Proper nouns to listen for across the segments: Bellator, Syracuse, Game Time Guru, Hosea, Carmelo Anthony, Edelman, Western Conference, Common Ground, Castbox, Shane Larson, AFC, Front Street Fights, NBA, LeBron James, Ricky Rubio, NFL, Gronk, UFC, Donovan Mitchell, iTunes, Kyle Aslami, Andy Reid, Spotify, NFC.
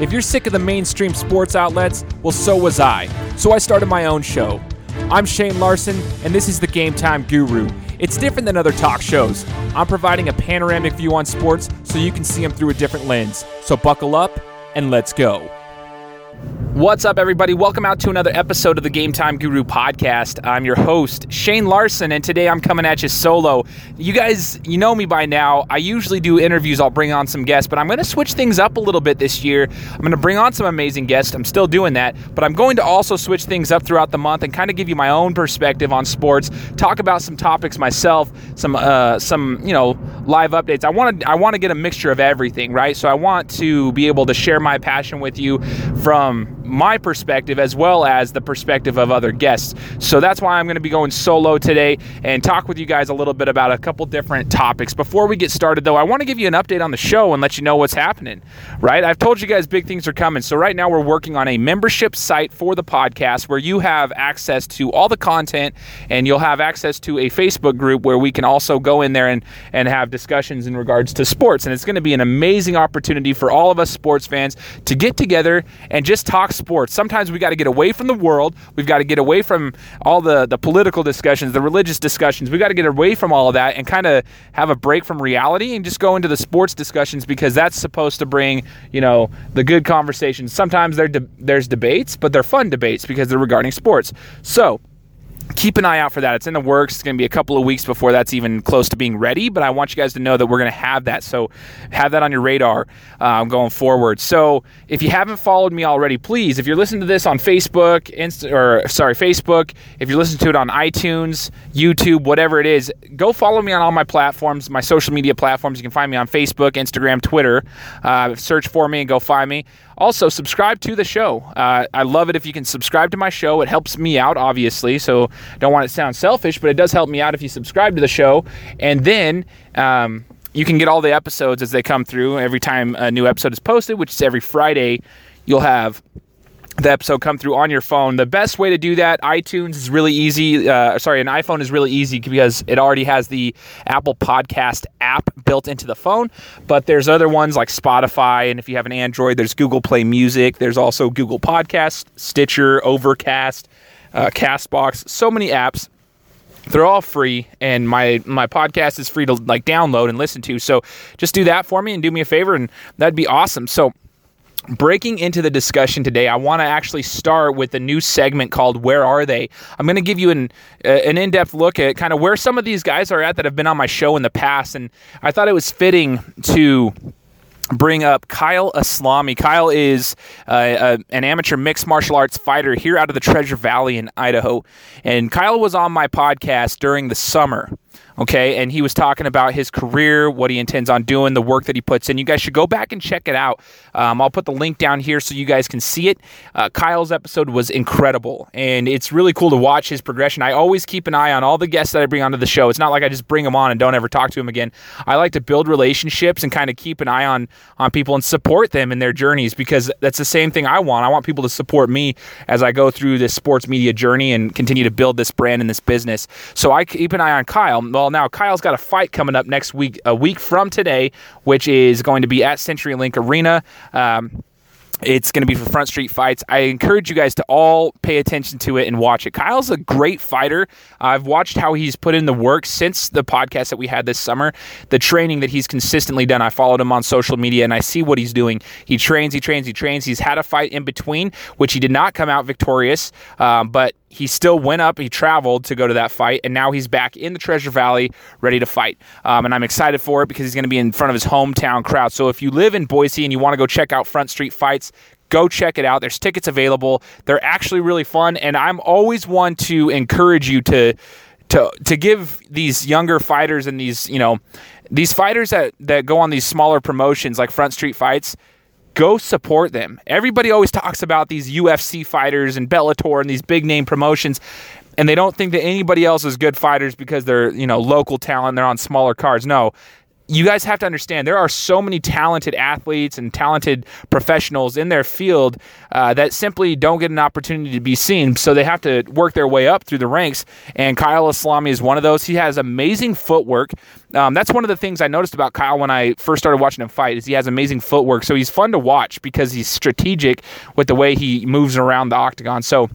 If you're sick of the mainstream sports outlets, well, so was I. So I started my own show. I'm Shane Larson, and this is the Game Time Guru. It's different than other talk shows. I'm providing a panoramic view on sports so you can see them through a different lens. So buckle up and let's go. What's up, everybody? Welcome out to another episode of the Game Time Guru podcast. I'm your host, Shane Larson, and today I'm coming at you solo. You guys, you know me by now. I usually do interviews. I'll bring on some guests, but I'm going to switch things up a little bit this year. I'm going to bring on some amazing guests. I'm still doing that, but I'm going to also switch things up throughout the month and kind of give you my own perspective on sports, talk about some topics myself, some live updates. I want to get a mixture of everything, right? So I want to be able to share my passion with you from my perspective as well as the perspective of other guests. So that's why I'm going to be going solo today and talk with you guys a little bit about a couple different topics. Before we get started, though, I want to give you an update on the show and let you know what's happening, right? I've told you guys big things are coming. So right now we're working on a membership site for the podcast where you have access to all the content, and you'll have access to a Facebook group where we can also go in there and have discussions in regards to sports. And it's going to be an amazing opportunity for all of us sports fans to get together and just talk sports. Sometimes we got to get away from the world. We've got to get away from all the political discussions, the religious discussions. We've got to get away from all of that and kind of have a break from reality and just go into the sports discussions, because that's supposed to bring, you know, the good conversations. Sometimes there's debates, but they're fun debates because they're regarding sports. So keep an eye out for that. It's in the works. It's going to be a couple of weeks before that's even close to being ready, but I want you guys to know that we're going to have that. So have that on your radar going forward. So if you haven't followed me already, please, if you're listening to this on Facebook, if you're listening to it on iTunes, YouTube, whatever it is, go follow me on all my platforms, my social media platforms. You can find me on Facebook, Instagram, Twitter. Search for me and go find me. Also, subscribe to the show. I love it if you can subscribe to my show. It helps me out, obviously, so don't want it to sound selfish, but it does help me out if you subscribe to the show. And then you can get all the episodes as they come through. Every time a new episode is posted, which is every Friday, you'll have the episode come through on your phone. The best way to do that, iTunes is really easy. An iPhone is really easy because it already has the Apple Podcast app built into the phone. But there's other ones like Spotify, and if you have an Android, there's Google Play Music. There's also Google Podcasts, Stitcher, Overcast, Castbox, so many apps. They're all free, and my podcast is free to like download and listen to. So just do that for me and do me a favor, and that'd be awesome. So breaking into the discussion today, I want to actually start with a new segment called Where Are They? I'm going to give you an in-depth look at kind of where some of these guys are at that have been on my show in the past, and I thought it was fitting to bring up Kyle Aslami. Kyle is an amateur mixed martial arts fighter here out of the Treasure Valley in Idaho, and Kyle was on my podcast during the summer. Okay, and he was talking about his career, what he intends on doing, the work that he puts in. You guys should go back and check it out. I'll put the link down here so you guys can see it. Kyle's episode was incredible, and it's really cool to watch his progression. I always keep an eye on all the guests that I bring onto the show. It's not like I just bring them on and don't ever talk to them again. I like to build relationships and kind of keep an eye on people and support them in their journeys, because that's the same thing I want. I want people to support me as I go through this sports media journey and continue to build this brand and this business. So I keep an eye on Kyle. Well, now Kyle's got a fight coming up next week, a week from today, which is going to be at CenturyLink Arena. It's going to be for Front Street Fights. I encourage you guys to all pay attention to it and watch it. Kyle's a great fighter. I've watched how he's put in the work since the podcast that we had this summer, the training that he's consistently done. I followed him on social media, and I see what he's doing. He trains. He's had a fight in between, which he did not come out victorious, but he still went up. He traveled to go to that fight, and now he's back in the Treasure Valley ready to fight. And I'm excited for it because he's going to be in front of his hometown crowd. So if you live in Boise and you want to go check out Front Street Fights, go check it out. There's tickets available. They're actually really fun, and I'm always one to encourage you to give these younger fighters and these fighters that go on these smaller promotions like Front Street Fights, go support them. Everybody always talks about these UFC fighters and Bellator and these big name promotions, and they don't think that anybody else is good fighters because they're local talent. They're on smaller cards. No, you guys have to understand there are so many talented athletes and talented professionals in their field that simply don't get an opportunity to be seen. So they have to work their way up through the ranks. And Kyle Aslami is one of those. He has amazing footwork. That's one of the things I noticed about Kyle when I first started watching him fight is he has amazing footwork. So he's fun to watch because he's strategic with the way he moves around the octagon. So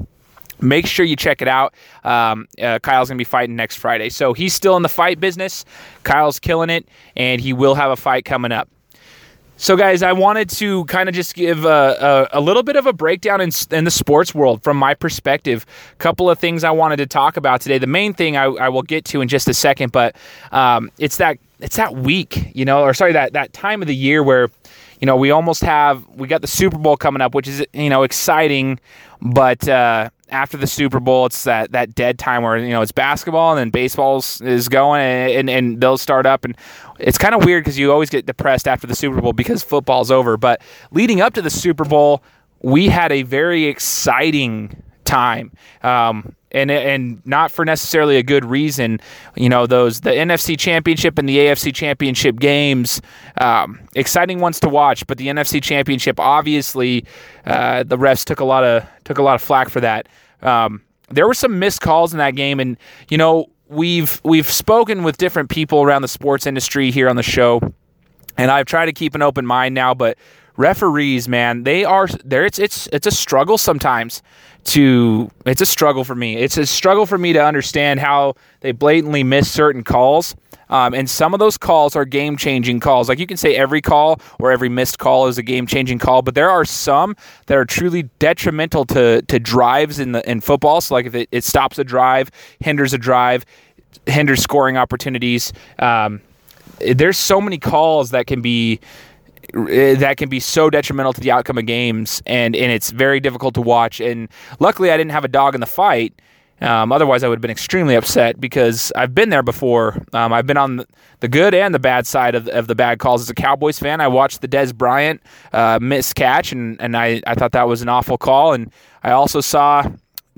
make sure you check it out. Kyle's going to be fighting next Friday. So he's still in the fight business. Kyle's killing it, and he will have a fight coming up. So, guys, I wanted to kind of just give a little bit of a breakdown in the sports world from my perspective. A couple of things I wanted to talk about today. The main thing I will get to in just a second, but it's that week, that time of the year where, we got the Super Bowl coming up, which is, exciting, but after the Super Bowl, it's that dead time where, it's basketball and then baseball is going and they'll start up. And it's kind of weird because you always get depressed after the Super Bowl because football's over. But leading up to the Super Bowl, we had a very exciting time. And not for necessarily a good reason. The NFC Championship and the AFC Championship games, exciting ones to watch. But the NFC Championship, obviously, the refs took a lot of flack for that. There were some missed calls in that game, and we've spoken with different people around the sports industry here on the show, and I've tried to keep an open mind now, but. Referees, man, they are there. It's a struggle sometimes. It's a struggle for me. It's a struggle for me to understand how they blatantly miss certain calls. And some of those calls are game-changing calls. Like you can say every call or every missed call is a game-changing call, but there are some that are truly detrimental to drives in football. So like if it stops a drive, hinders scoring opportunities. There's so many calls that can be so detrimental to the outcome of games, and it's very difficult to watch. And luckily, I didn't have a dog in the fight. Otherwise, I would have been extremely upset because I've been there before. I've been on the good and the bad side of the bad calls. As a Cowboys fan, I watched the Dez Bryant missed catch, and I thought that was an awful call. And I also saw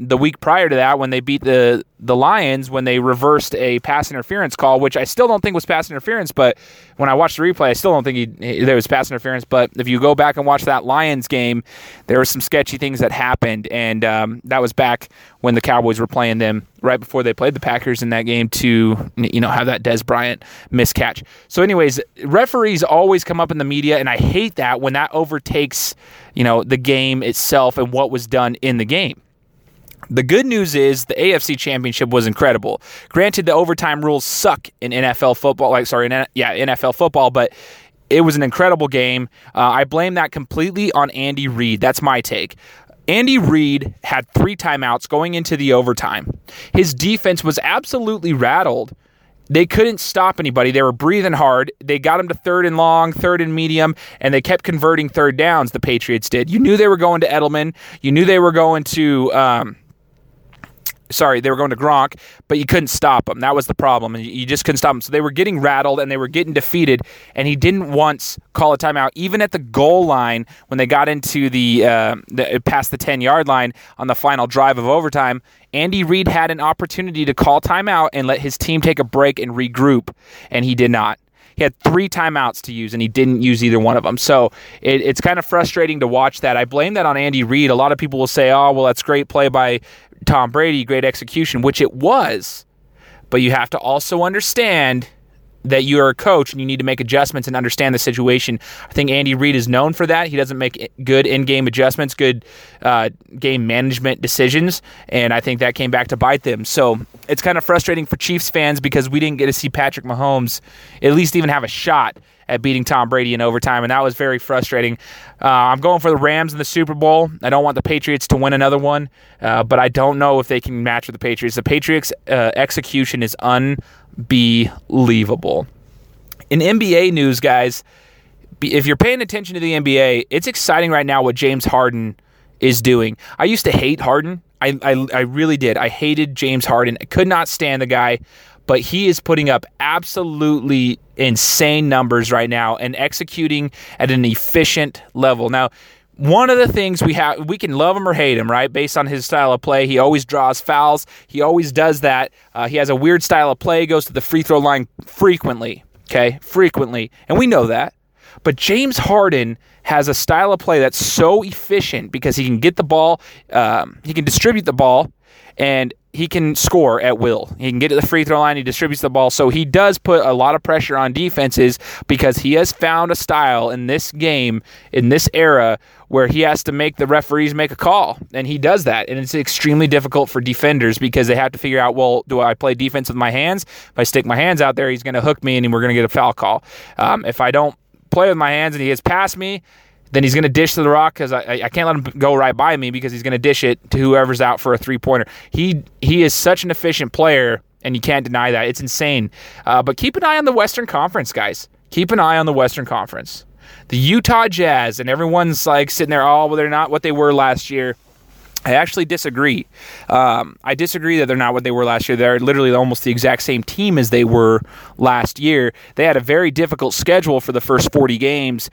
the week prior to that when they beat the Lions when they reversed a pass interference call, which I still don't think was pass interference, but when I watched the replay, I still don't think there was pass interference. But if you go back and watch that Lions game, there were some sketchy things that happened, and that was back when the Cowboys were playing them right before they played the Packers in that game to have that Dez Bryant miscatch. So anyways, referees always come up in the media, and I hate that when that overtakes the game itself and what was done in the game. The good news is the AFC Championship was incredible. Granted, the overtime rules suck in NFL football, but it was an incredible game. I blame that completely on Andy Reid. That's my take. Andy Reid had 3 timeouts going into the overtime. His defense was absolutely rattled. They couldn't stop anybody. They were breathing hard. They got them to 3rd and long, 3rd and medium, and they kept converting 3rd downs, the Patriots did. You knew they were going to Edelman. You knew they were going to... they were going to Gronk, but you couldn't stop them. That was the problem, and you just couldn't stop them. So they were getting rattled, and they were getting defeated, and he didn't once call a timeout. Even at the goal line, when they got into the past the 10-yard line on the final drive of overtime, Andy Reid had an opportunity to call timeout and let his team take a break and regroup, and he did not. He had 3 timeouts to use, and he didn't use either one of them. So it's kind of frustrating to watch that. I blame that on Andy Reid. A lot of people will say, oh, well, that's great play by Tom Brady, great execution, which it was. But you have to also understand that you're a coach and you need to make adjustments and understand the situation. I think Andy Reid is known for that. He doesn't make good in-game adjustments, good game management decisions, and I think that came back to bite them. So it's kind of frustrating for Chiefs fans because we didn't get to see Patrick Mahomes at least even have a shot at beating Tom Brady in overtime, and that was very frustrating. I'm going for the Rams in the Super Bowl. I don't want the Patriots to win another one, but I don't know if they can match with the Patriots. The Patriots' execution is unbelievable. In NBA news, guys, if you're paying attention to the NBA, it's exciting right now what James Harden is doing. I used to hate Harden. I really did. I hated James Harden. I could not stand the guy, but he is putting up absolutely insane numbers right now and executing at an efficient level. Now, one of the things we can love him or hate him, right? Based on his style of play, he always draws fouls. He always does that. He has a weird style of play, goes to the free throw line frequently. okay, frequently, and we know that. But James Harden has a style of play that's so efficient because he can get the ball, he can distribute the ball, and he can score at will. He can get to the free throw line, he distributes the ball. So he does put a lot of pressure on defenses because he has found a style in this game, in this era, where he has to make the referees make a call. And he does that. And it's extremely difficult for defenders because they have to figure out, well, do I play defense with my hands? If I stick my hands out there, he's going to hook me and we're going to get a foul call. If I don't play with my hands and he gets past me, then he's going to dish to the rock because I can't let him go right by me because he's going to dish it to whoever's out for a three-pointer. He is such an efficient player, and you can't deny that. It's insane. But keep an eye on the Western Conference, guys. Keep an eye on the Western Conference. The Utah Jazz, and everyone's like sitting there, oh, well, they're not what they were last year. I actually disagree. I disagree that they're not what they were last year. They're literally almost the exact same team as they were last year. They had a very difficult schedule for the first 40 games,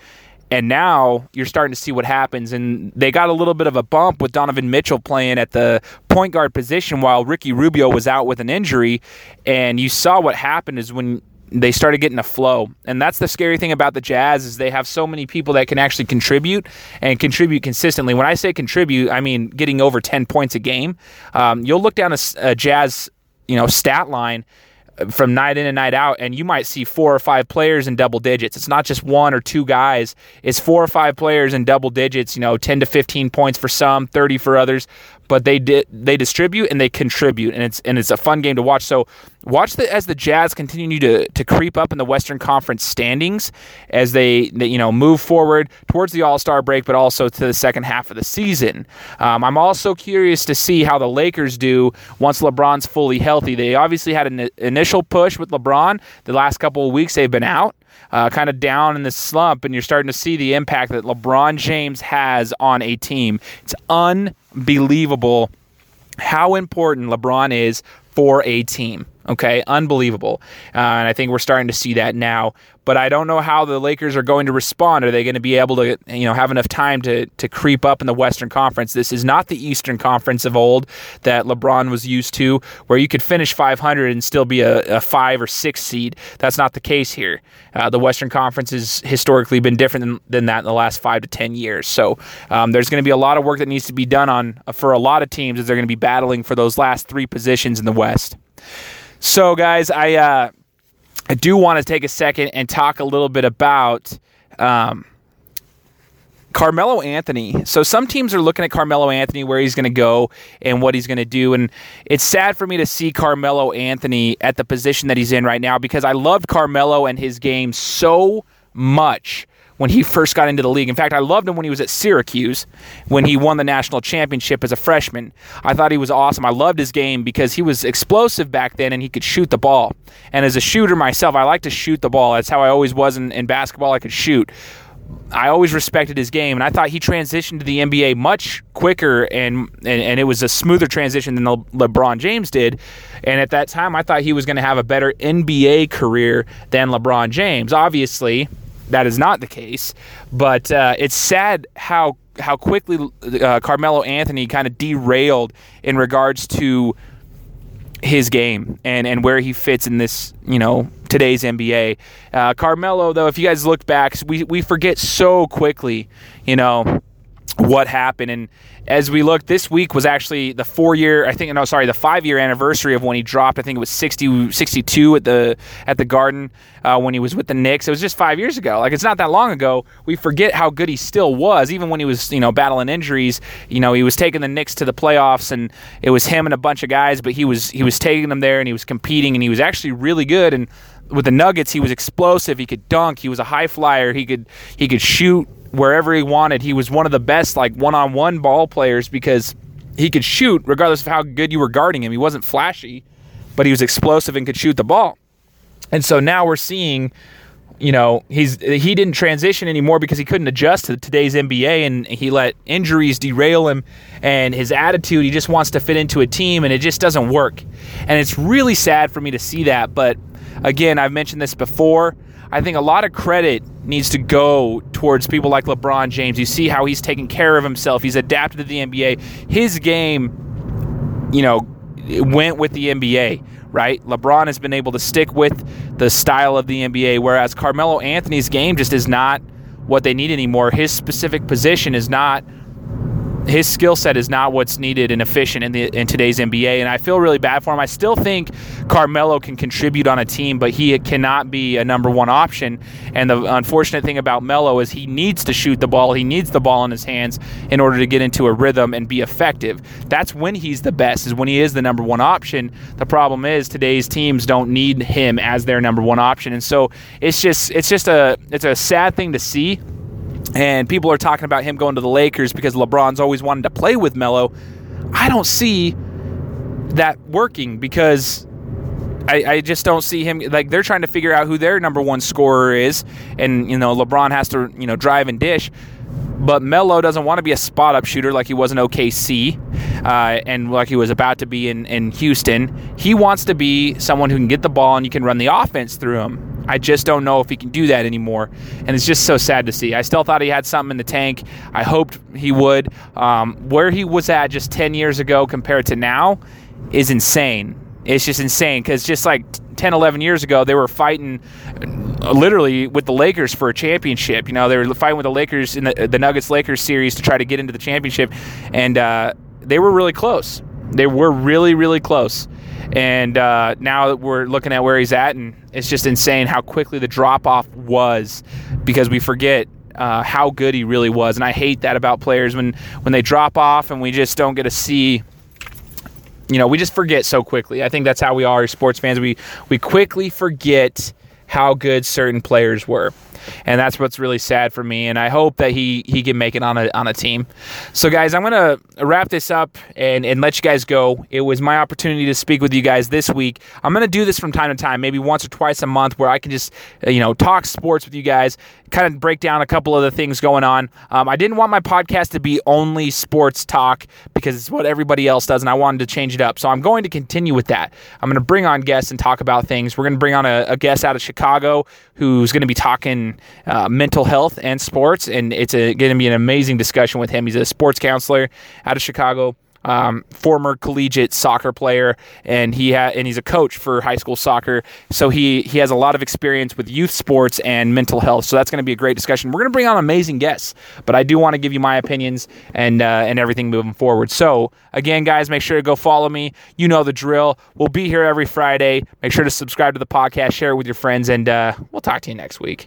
and now you're starting to see what happens. And they got a little bit of a bump with Donovan Mitchell playing at the point guard position while Ricky Rubio was out with an injury. And you saw what happened is when they started getting a flow. And that's the scary thing about the Jazz is they have so many people that can actually contribute and contribute consistently. When I say contribute, I mean getting over 10 points a game. You'll look down a Jazz stat line from night in and night out, and you might see 4 or 5 players in double digits. It's not just 1 or 2 guys. It's 4 or 5 players in double digits, 10 to 15 points for some, 30 for others. But they distribute and they contribute, and it's a fun game to watch. So watch as the Jazz continue to creep up in the Western Conference standings as they move forward towards the All-Star break, but also to the second half of the season. I'm also curious to see how the Lakers do once LeBron's fully healthy. They obviously had an initial push with LeBron. The last couple of weeks they've been out. Kind of down in this slump, and you're starting to see the impact that LeBron James has on a team. It's unbelievable how important LeBron is for a team. Okay, unbelievable. And I think we're starting to see that now. But I don't know how the Lakers are going to respond. Are they going to be able to have enough time to creep up in the Western Conference? This is not the Eastern Conference of old that LeBron was used to, where you could finish 500 and still be a 5 or 6 seed. That's not the case here. The Western Conference has historically been different than that in the last 5 to 10 years. So there's going to be a lot of work that needs to be done for a lot of teams as they're going to be battling for those last 3 positions in the West. So, guys, I do want to take a second and talk a little bit about Carmelo Anthony. So some teams are looking at Carmelo Anthony, where he's going to go and what he's going to do. And it's sad for me to see Carmelo Anthony at the position that he's in right now because I loved Carmelo and his game so much when he first got into the league. In fact, I loved him when he was at Syracuse, when he won the national championship as a freshman. I thought he was awesome. I loved his game because he was explosive back then and he could shoot the ball. And as a shooter myself, I like to shoot the ball. That's how I always was in basketball. I could shoot. I always respected his game, and I thought he transitioned to the NBA much quicker, and it was a smoother transition than LeBron James did. And at that time, I thought he was going to have a better NBA career than LeBron James. Obviously, that is not the case, but it's sad how quickly Carmelo Anthony kind of derailed in regards to his game and where he fits in this, today's NBA. Carmelo, though, if you guys look back, we forget so quickly, what happened. And as we look, this week was actually the 5-year anniversary of when he dropped. I think it was 62 at the Garden when he was with the Knicks. It was just 5 years ago. Like, it's not that long ago. We forget how good he still was, even when he was battling injuries. He was taking the Knicks to the playoffs, and it was him and a bunch of guys. But he was taking them there, and he was competing, and he was actually really good. And with the Nuggets, he was explosive. He could dunk. He was a high flyer. He could shoot wherever he wanted. He was one of the best one-on-one ball players because he could shoot regardless of how good you were guarding him. He wasn't flashy, but he was explosive and could shoot the ball. And so now we're seeing, he didn't transition anymore because he couldn't adjust to today's NBA, and he let injuries derail him and his attitude. He just wants to fit into a team, and it just doesn't work. And it's really sad for me to see that. But again, I've mentioned this before. I think a lot of credit needs to go towards people like LeBron James. You see how he's taken care of himself. He's adapted to the NBA. His game, went with the NBA right? LeBron has been able to stick with the style of the NBA, whereas Carmelo Anthony's game just is not what they need anymore. His specific position is not, his skill set is not what's needed and efficient in today's NBA, and I feel really bad for him. I still think Carmelo can contribute on a team, but he cannot be a number one option. And the unfortunate thing about Melo is he needs to shoot the ball. He needs the ball in his hands in order to get into a rhythm and be effective. That's when he's the best, is when he is the number one option. The problem is today's teams don't need him as their number one option, and so it's a sad thing to see. And people are talking about him going to the Lakers because LeBron's always wanted to play with Melo. I don't see that working because I just don't see him. Like, they're trying to figure out who their number one scorer is, and LeBron has to drive and dish. But Melo doesn't want to be a spot-up shooter like he was in OKC and like he was about to be in Houston. He wants to be someone who can get the ball and you can run the offense through him. I just don't know if he can do that anymore, and it's just so sad to see. I still thought he had something in the tank. I hoped he would. Where he was at just 10 years ago compared to now is insane. It's just insane because just like 10, 11 years ago, they were fighting literally with the Lakers for a championship. They were fighting with the Lakers in the Nuggets-Lakers series to try to get into the championship, and they were really close. They were really, really close. And now we're looking at where he's at, and it's just insane how quickly the drop-off was because we forget how good he really was. And I hate that about players when they drop off and we just don't get to see – we just forget so quickly. I think that's how we are as sports fans. We quickly forget how good certain players were. And that's what's really sad for me, and I hope that he can make it on a team. So, guys, I'm going to wrap this up and let you guys go. It was my opportunity to speak with you guys this week. I'm going to do this from time to time, maybe once or twice a month, where I can just talk sports with you guys, kind of break down a couple of the things going on. I didn't want my podcast to be only sports talk because it's what everybody else does, and I wanted to change it up. So I'm going to continue with that. I'm going to bring on guests and talk about things. We're going to bring on a guest out of Chicago who's going to be talking mental health and sports, and it's going to be an amazing discussion with him. He's a sports counselor out of Chicago, former collegiate soccer player, and he's a coach for high school soccer, so he has a lot of experience with youth sports and mental health. So that's going to be a great discussion. We're going to bring on amazing guests, but I do want to give you my opinions and everything moving forward. So again, guys, make sure to go follow me. You know the drill. We'll be here every Friday. Make sure to subscribe to the podcast, share it with your friends, and we'll talk to you next week.